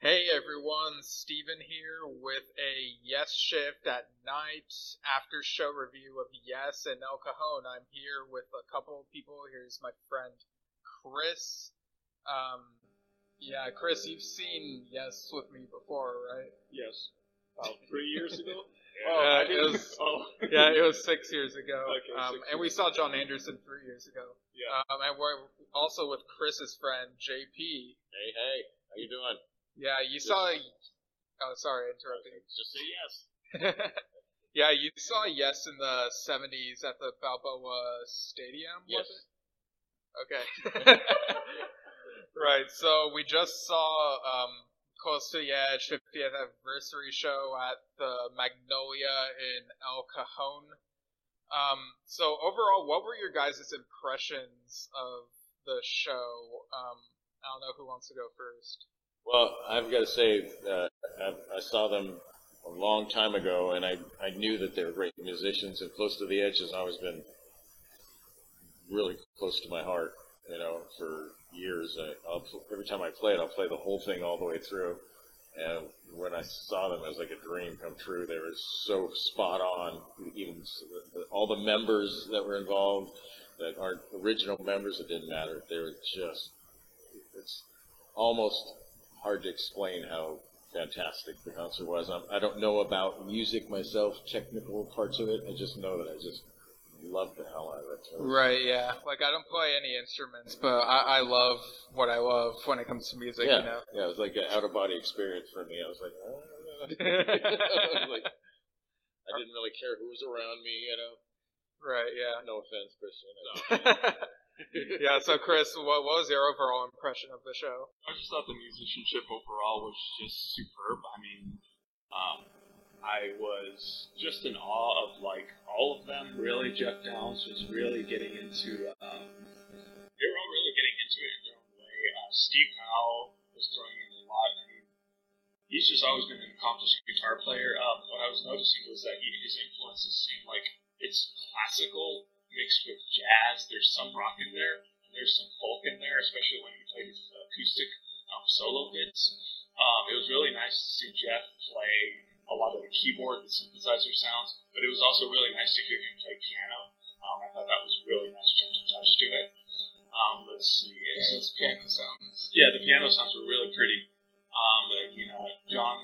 Hey everyone, Steven here with a Yes shift at night after show review of Yes and El Cajon. I'm here with a couple of people. Here's my friend Chris. Yeah, Chris, you've seen Yes with me before, right? Yes. About 3 years ago? Yeah, it was 6 years ago. Okay, and we saw John Anderson 3 years ago. Yeah. And we're also with Chris's friend, JP. Hey, hey, how you doing? Yeah, oh, sorry, interrupting. Just say Yes. Yeah, you saw Yes in the 70s at the Balboa Stadium, yes. Was it? Okay. Right, so we just saw Close to the Edge 50th anniversary show at the Magnolia in El Cajon. So overall, what were your guys' impressions of the show? I don't know who wants to go first. Well, I've got to say, I saw them a long time ago, and I knew that they were great musicians, and Close to the Edge has always been really close to my heart, you know, for years. Every time I play it, I'll play the whole thing all the way through, and when I saw them, it was like a dream come true. They were so spot on, even all the members that were involved that aren't original members, it didn't matter. They were just, it's almost hard to explain how fantastic the concert was. I don't know about music myself, technical parts of it. I just know that I just love the hell out of it. Right, yeah. Like, I don't play any instruments, but I love what I love when it comes to music, yeah, you know? Yeah, it was like an out-of-body experience for me. I was like, I don't know. I was like, I didn't really care who was around me, you know? Right, yeah. No offense, Christian. No. Yeah, so Chris, what was your overall impression of the show? I just thought the musicianship overall was just superb. I mean, I was just in awe of, like, all of them, really. Jeff Downes was really getting into, they were all really getting into it in their own way. Steve Powell was throwing in a lot. I mean, he's just always been an accomplished guitar player. What I was noticing was that his influences seemed like it's classical mixed with jazz. There's some rock in there, and there's some folk in there, especially when he played his acoustic solo bits. It was really nice to see Jeff play a lot of the keyboard and synthesizer sounds, but it was also really nice to hear him play piano. I thought that was really nice gentle touch to it. Let's see. Those piano sounds. Yeah, the piano sounds were really pretty. Like, you know, John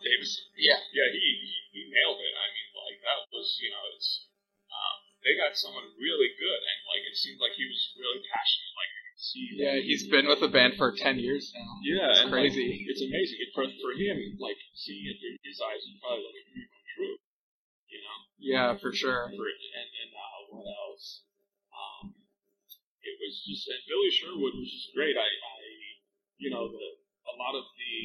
Davis. Yeah. Yeah, he nailed it. I mean, like, that was, you know, it's... they got someone really good, and like it seemed like he was really passionate. Like I could see. Yeah, he's been with the band for 10 years now. Yeah, it's crazy. Like, it's amazing. For him, like seeing it through his eyes is probably like a dream come true. You know. Yeah, for sure. And what else? It was just, and Billy Sherwood was just great. A lot of the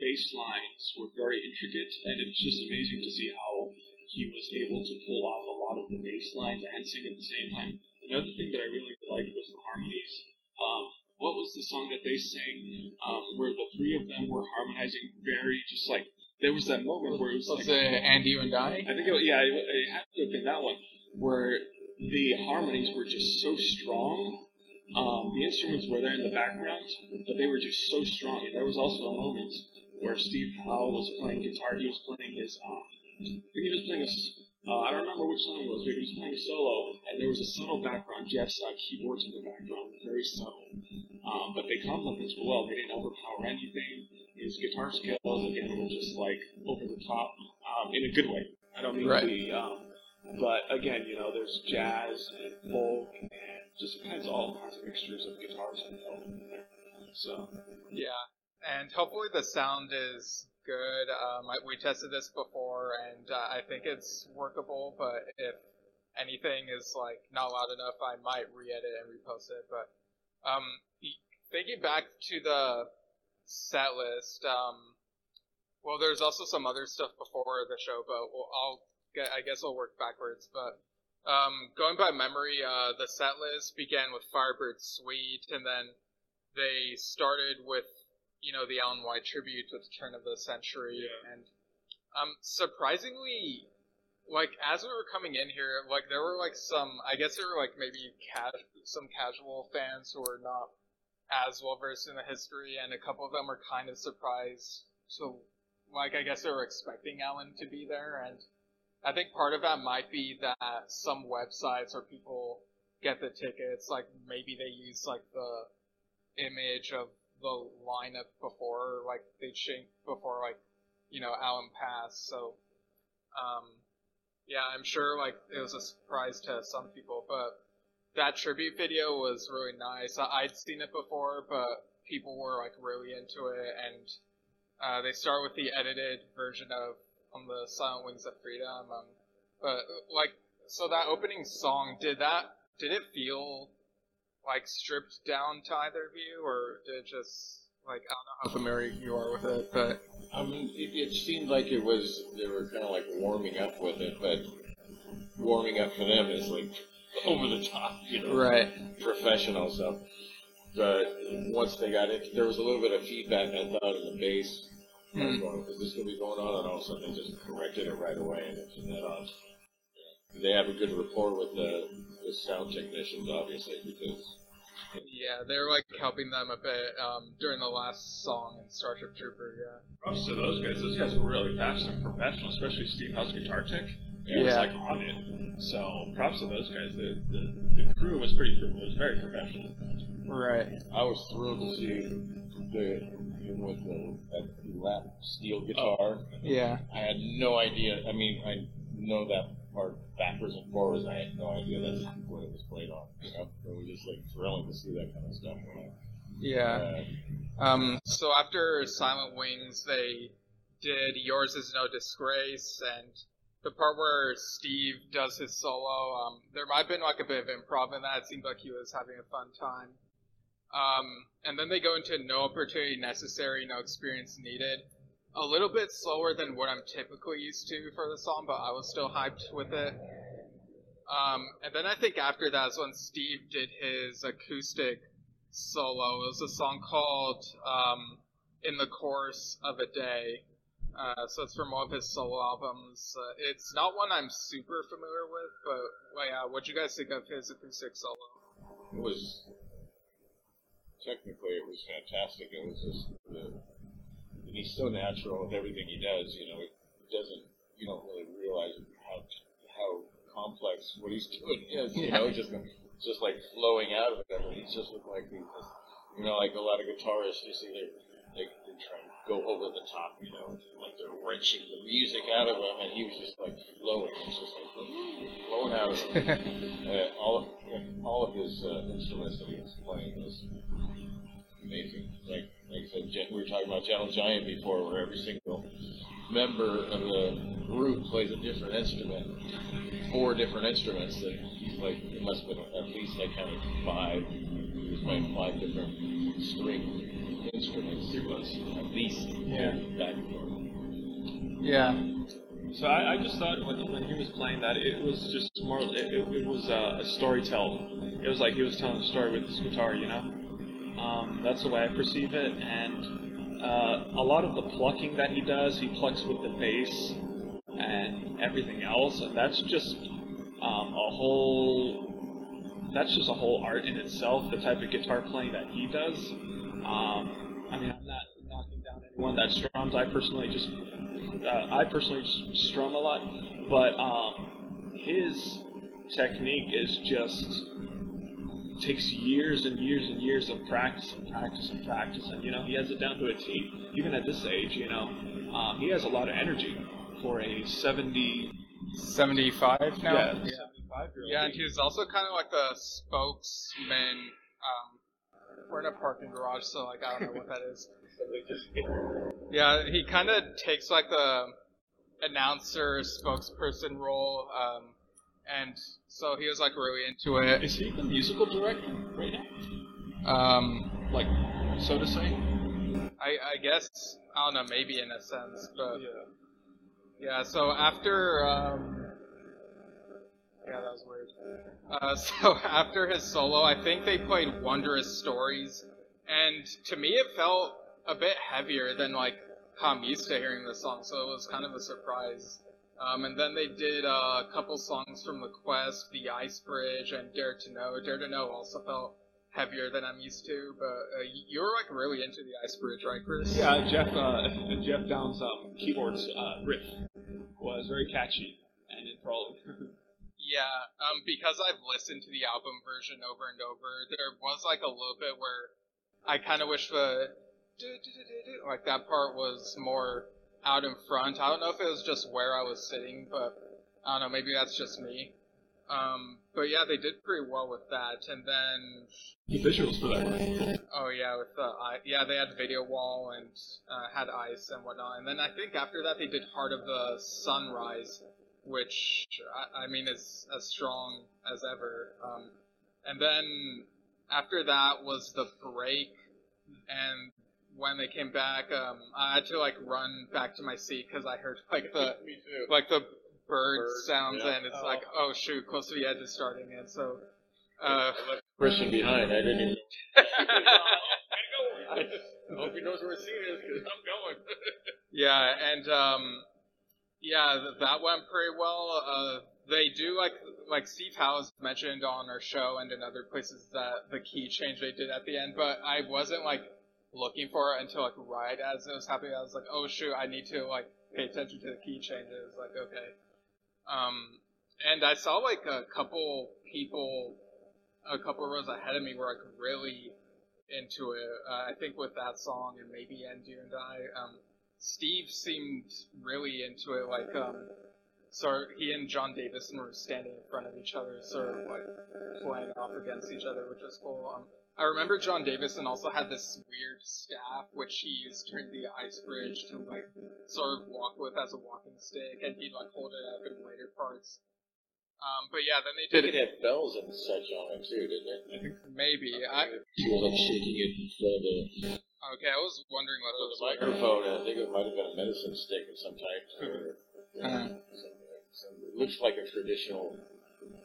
bass lines were very intricate, and it's just amazing to see how he was able to pull off a lot of the bass lines and sing at the same time. Another thing that I really liked was the harmonies. What was the song that they sang where the three of them were harmonizing very just like, there was that moment where it was like... Was it And You and I? I think it was, yeah, it had to have been that one, where the harmonies were just so strong. The instruments were there in the background, but they were just so strong. And there was also a moment where Steve Powell was playing guitar. He was playing his... he was playing I don't remember which song it was, but he was playing solo, and there was a subtle background. Jeff's keyboards in the background, very subtle. But they complemented well. They didn't overpower anything. His guitar skills, again, were just, like, over the top in a good way. I don't mean to be, but, again, you know, there's jazz and folk and just kinds of all kinds of mixtures of guitars and folk in there. So, yeah, and hopefully the sound is... good. We tested this before, and I think it's workable, but if anything is like not loud enough, I might re-edit and repost it. But thinking back to the set list, well, there's also some other stuff before the show, but I guess we'll work backwards. But going by memory, the set list began with Firebird Suite, and then they started with, you know, the Alan White tribute with the turn of the century, yeah. And surprisingly, like, as we were coming in here, like, there were, like, some, I guess there were, like, maybe some casual fans who were not as well versed in the history, and a couple of them were kind of surprised. So, like, I guess they were expecting Alan to be there, and I think part of that might be that some websites or people get the tickets, like, maybe they use, like, the image of the lineup before, like, they changed before, like, you know, Alan passed, so, yeah, I'm sure, like, it was a surprise to some people, but that tribute video was really nice. I'd seen it before, but people were, like, really into it, and they start with the edited version of on the Silent Wings of Freedom, but, like, so that opening song, did it feel, like, stripped down to either of you, or did it just, like, I don't know how familiar you are with it, but... it seemed like it was, they were kind of, like, warming up with it, but warming up for them is, like, over the top, you know, right. Professional stuff. But once they got it, there was a little bit of feedback, I thought, in the bass. Is this going to be going on? And all of a sudden they just corrected it right away and it's that on. They have a good rapport with the sound technicians, obviously, because... Yeah, they're, like, helping them a bit during the last song in Starship Trooper, yeah. Props to those guys. Those guys were really passionate and professional, especially Steve Howe's guitar tech. Yeah. He was, like, on it. So, props to those guys. The crew was pretty cool. It was very professional. Right. I was thrilled to see with the lap steel guitar. Oh, yeah. I had no idea. I mean, I know that part backwards and forwards. I had no idea that's what it was played on. You know? It was just, like, thrilling to see that kind of stuff. Yeah. So after Silent Wings, they did Yours is No Disgrace, and the part where Steve does his solo, there might have been, like, a bit of improv in that. It seemed like he was having a fun time. And then they go into No Opportunity Necessary, No Experience Needed. A little bit slower than what I'm typically used to for the song, but I was still hyped with it. And then I think after that is when Steve did his acoustic solo. It was a song called In the Course of a Day. So it's from one of his solo albums. It's not one I'm super familiar with, but what'd you guys think of his acoustic solo? It was... Technically, it was fantastic. It was just, he's so natural with everything he does. You know, you don't really realize how complex what he's doing is. You know, just like flowing out of it. I mean, he's just looked like he was, you know, like a lot of guitarists. You see, they're trying to go over the top. You know, like they're wrenching the music out of him, and he was just like flowing. It's just like flowing out of him. All of his instruments that he was playing was amazing. Like I said, we were talking about Gentle Giant before, where every single member of the group plays a different instrument, 4 different instruments. That he's like, it must have been at least that kind of 5. He was playing 5 different string instruments. It was at least back and forth. Yeah. So I just thought when he was playing that, it was just more. It was a storytell. It was like he was telling a story with his guitar, you know. That's the way I perceive it. And a lot of the plucking that he does, he plucks with the bass and everything else, and that's just a whole art in itself. The type of guitar playing that he does. I mean, I'm not knocking down anyone that strums. I personally strum a lot, but his technique is just takes years and years and years of practice, and you know he has it down to a T. Even at this age, you know, he has a lot of energy for a 75 now. Yeah, 75-year-old. Yeah, and he's also kind of like the spokesman. We're in a parking garage, so like I don't know what that is. Yeah, he kind of takes like the announcer, spokesperson role, and so he was like really into it. Is he the musical director right now? Like, so to say? I guess, I don't know, maybe in a sense, but yeah. So after, yeah, that was weird. So after his solo, I think they played Wondrous Stories, and to me it felt a bit heavier than like how I'm used to hearing the song, so it was kind of a surprise. And then they did a couple songs from The Quest, The Ice Bridge, and Dare to Know. Dare to Know also felt heavier than I'm used to, but you were like really into the Ice Bridge, right, Chris? Yeah, Jeff Downes' keyboards riff was very catchy and enthralling. Yeah, because I've listened to the album version over and over, there was like a little bit where I kind of wish the like that part was more out in front. I don't know if it was just where I was sitting, but I don't know, maybe that's just me. But yeah, they did pretty well with that, and then the visuals for that one. Oh yeah, with they had Video Wall and had Ice and whatnot, and then I think after that they did Heart of the Sunrise, which, I mean, is as strong as ever. And then after that was the break, and when they came back, I had to, like, run back to my seat because I heard, like, the bird sounds, yeah. And it's like, oh, shoot, Close to the Edge is starting, and so... I left the person behind, I didn't even know. I hope he knows where his seat is because I'm going. Yeah, and, yeah, that went pretty well. They do, like Steve Howe has mentioned on our show and in other places, that the key change they did at the end, but I wasn't, like, looking for it until, like, right as it was happening. I was like, oh, shoot, I need to, like, pay attention to the key changes. Like, okay. And I saw, like, a couple people a couple rows ahead of me were, like, really into it. I think with that song and maybe And You and I, Steve seemed really into it, like, so he and John Davis were standing in front of each other, sort of, like, playing off against each other, which is cool. I remember John Davis also had this weird staff, which he used during the Ice Bridge to, like, sort of walk with as a walking stick, and he'd, like, hold it up in later parts. But yeah, then they did. It had bells and such on it, too, didn't it? I think maybe. He was, like, shaking it instead of... Okay, I was wondering what was the microphone. I think it might have been a medicine stick of some type. Or, it looks like a traditional.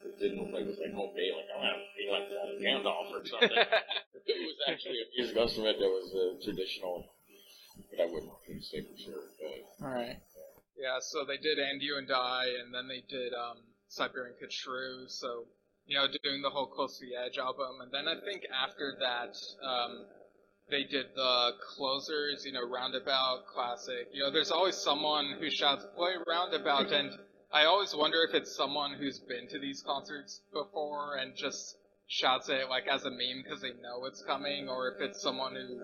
It didn't look like it was like homemade, like I want to be like Gandalf or something. It was actually a music instrument that was traditional, but I wouldn't say for sure. But, all right. Yeah, so they did And You and I, and then they did Siberian Khatru. So you know, doing the whole Close to the Edge album, and then I think after that. They did the closers, you know, Roundabout, classic. You know, there's always someone who shouts, play Roundabout, and I always wonder if it's someone who's been to these concerts before and just shouts it, like, as a meme because they know it's coming, or if it's someone who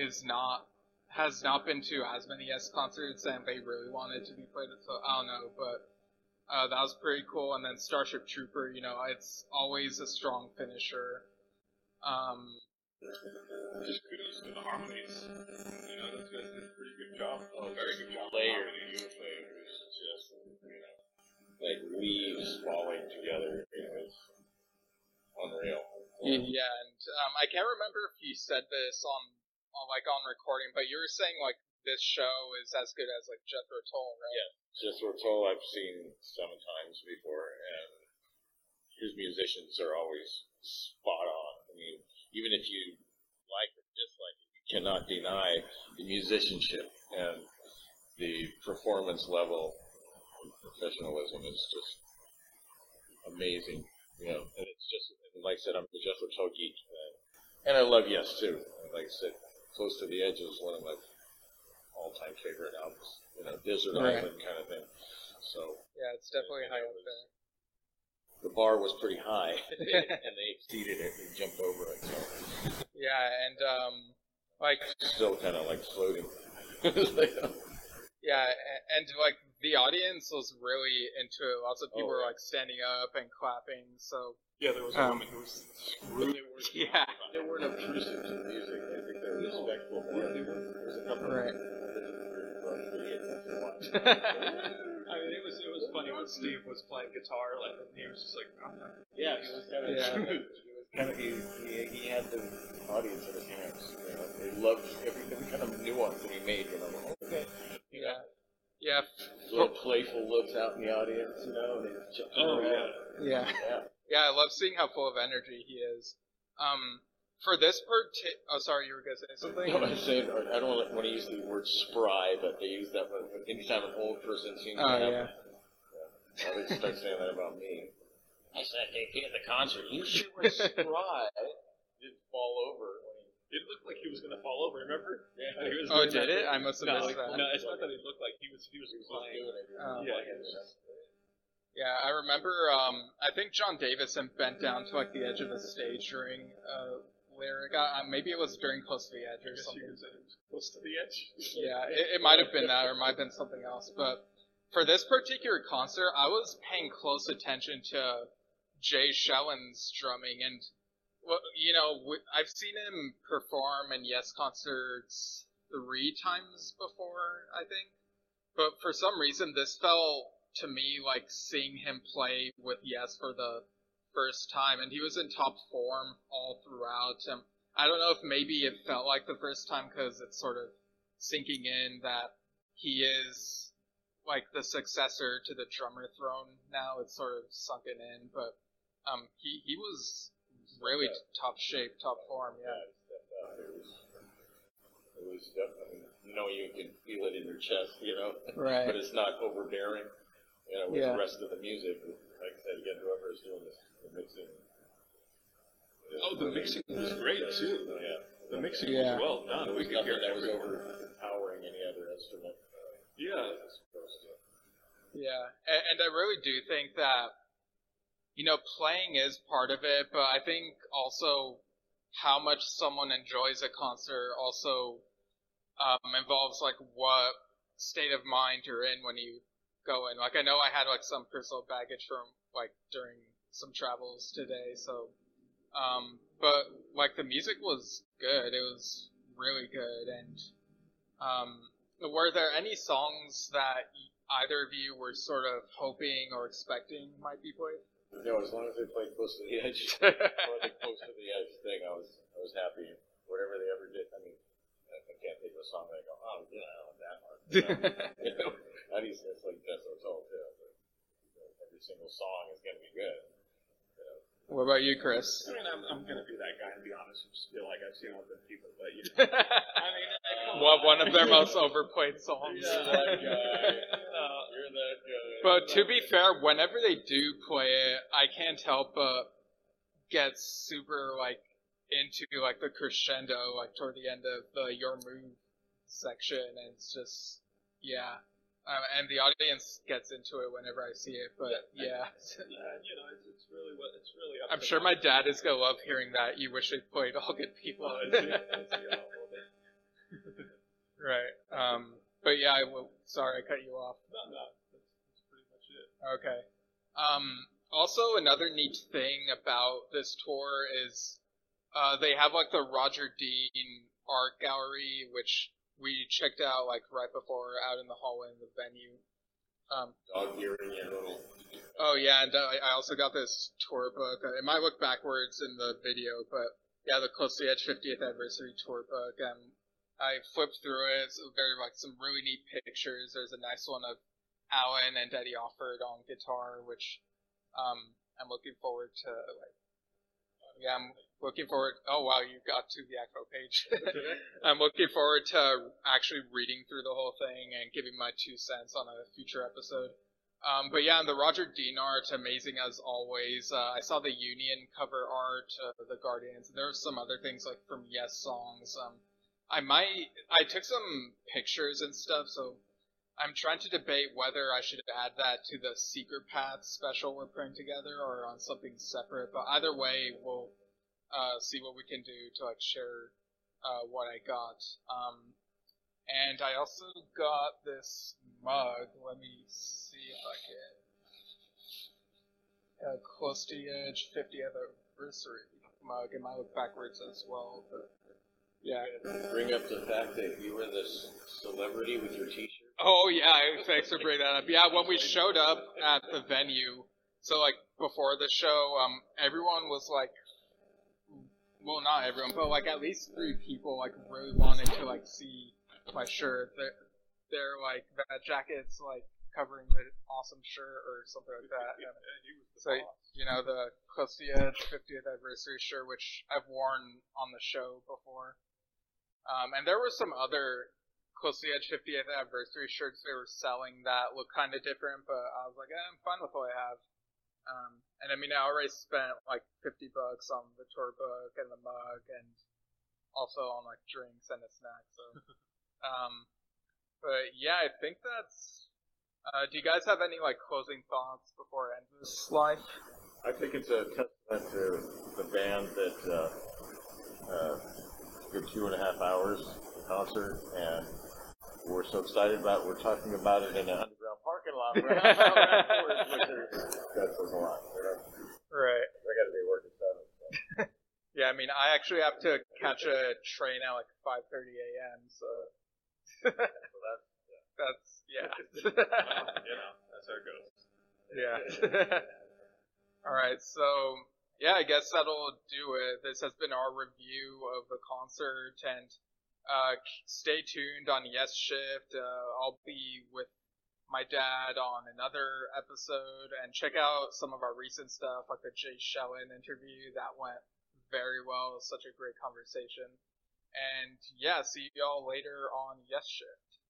has not been to as many Yes concerts and they really wanted to be played, so I don't know, but that was pretty cool. And then Starship Trooper, you know, it's always a strong finisher. Just kudos to the harmonies. You know, those guys did a pretty good job. Oh, very good job. Layer was just, you know, like leaves falling together. It was unreal. Yeah, and I can't remember if you said this on recording, but you were saying like this show is as good as like Jethro Tull, right? Yeah, Jethro Tull I've seen some times before, and his musicians are always spot on. I mean. Even if you like or dislike it, you cannot deny the musicianship and the performance level. Professionalism is just amazing, you know. And it's just, like I said, I'm a Jethro Tull geek, and I love Yes too. Like I said, Close to the Edge is one of my all-time favorite albums. You know, desert island kind of thing. So yeah, it's definitely high up there. The bar was pretty high, and they exceeded it and jumped over it. So. Yeah, and, like... Still kind of, like, floating. Yeah, and, like, the audience was really into it. Lots of people were, like, standing up and clapping, so... Yeah, there was a woman who was... Yeah. They weren't obtrusive to the music. I think they were respectful. Yeah, they were. There was a couple of... Right. I mean, it was funny when Steve was playing guitar, like, he was just like, oh. Yeah, he was kind of, he had the audience in his hands, you know, they loved every kind of nuance that he made, you know, okay, you know. Yeah. Little playful looks out in the audience, you know, and he's jumping around. Yeah. Yeah, I love seeing how full of energy he is. For this oh, sorry, you were going to say something? No, I said, I don't want to use the word spry, but they use that one anytime an old person seems to happen. Yeah. Well, they start saying that about me. I said, hey, at the concert, you sure were spry. didn't fall over. It looked like he was going to fall over, remember? Yeah. He was did it? I must have missed that. No, it's not that he looked like he was lying. Yeah, I remember, I think John Davis had bent down to, like, the edge of the stage during a lyric. Maybe it was during Close to the Edge or something. Close to the Edge? Yeah, it might have been that, or it might have been something else. But for this particular concert, I was paying close attention to Jay Shellen's drumming, and... Well, you know, I've seen him perform in Yes concerts 3 times before, I think. But for some reason, this felt to me like seeing him play with Yes for the first time. And he was in top form all throughout. And I don't know if maybe it felt like the first time because it's sort of sinking in that he is like the successor to the drummer throne now. It's sort of sunken in. But he was... Really top shape, top form, yeah. It was definitely, you can feel it in your chest, right. But it's not overbearing, with the rest of the music. Like I said, again, whoever is doing this, the mixing. The mixing was great, too. Yeah. The mixing was well done. It was nothing that was overpowering any other instrument. And I really do think that playing is part of it, but I think also how much someone enjoys a concert also involves, like, what state of mind you're in when you go in. Like, I know I had, like, some personal baggage from, like, during some travels today, so, but, like, the music was good. It was really good, and were there any songs that either of you were sort of hoping or expecting might be played? No, as long as they played Close to the Edge, or the Close to the Edge thing, I was happy. Whatever they ever did, I mean, I can't think of a song that I go, I don't that hard. At least it's like Jethro Tull, too. Every single song is going to be good. What about you, Chris? I mean, I'm going to be that guy, to be honest. I just feel like I've seen all the people, but I mean, one of their most overplayed songs. Yeah, that guy. But to be fair, whenever they do play it, I can't help but get super, like, into, like, the crescendo, like, toward the end of the Your Move section, and it's just, and the audience gets into it whenever I see it, but, it's really what, it's really up to I'm sure my dad is going to love hearing that, you wish they played All Good People. Right, but yeah, sorry I cut you off. No. Okay. Also, another neat thing about this tour is they have, like, the Roger Dean art gallery, which we checked out, like, right before out in the hallway in the venue. Dog earring and little... Oh, yeah, and I also got this tour book. It might look backwards in the video, but, the Close to the Edge 50th Anniversary tour book. I flipped through it. It's very, like, some really neat pictures. There's a nice one of Alan and Eddie Offord on guitar, which I'm looking forward to. Oh wow, you got to the actual page. I'm looking forward to actually reading through the whole thing and giving my 2 cents on a future episode. But yeah, and the Roger Dean art, amazing as always. I saw the Union cover art, the Guardians. And there were some other things like from Yes songs. I took some pictures and stuff, so. I'm trying to debate whether I should add that to the Secret Path special we're putting together or on something separate. But either way, we'll see what we can do to, like, share what I got. And I also got this mug. Let me see if I can. Close to the Edge 50th Anniversary mug. It might look backwards as well. But yeah. Bring up the fact that you were this celebrity with your t-shirt. Oh, yeah, thanks for bringing that up. Yeah, when we showed up at the venue, so, like, before the show, everyone was, like, well, not everyone, but, like, at least 3 people, like, really wanted to, like, see my shirt. They're like, that jacket's, like, covering the awesome shirt or something like that. So, the Close to the Edge 50th Anniversary shirt, which I've worn on the show before. And there were some other... Close to the Edge 50th Anniversary shirts they were selling that look kind of different, but I was like, I'm fine with what I have. And I mean, I already spent like $50 on the tour book and the mug, and also on like drinks and a snack. So, but yeah, I think that's. Do you guys have any like closing thoughts before I end this slide? I think it's a testament to the band that good 2.5 hours of concert, and we're so excited about it. We're talking about it in an underground parking lot. That says a lot. Right. I got to be working 7. So. Yeah, I mean, I actually have to catch a train at like 5:30 a.m. So well, that's well, you know, that's how it goes. Yeah. All right, so yeah, I guess that'll do it. This has been our review of the concert, and stay tuned on Yes Shift. I'll be with my dad on another episode, and check out some of our recent stuff, like the Jay Shellen interview that went very well. It was such a great conversation, and yeah, see y'all later on Yes Shift.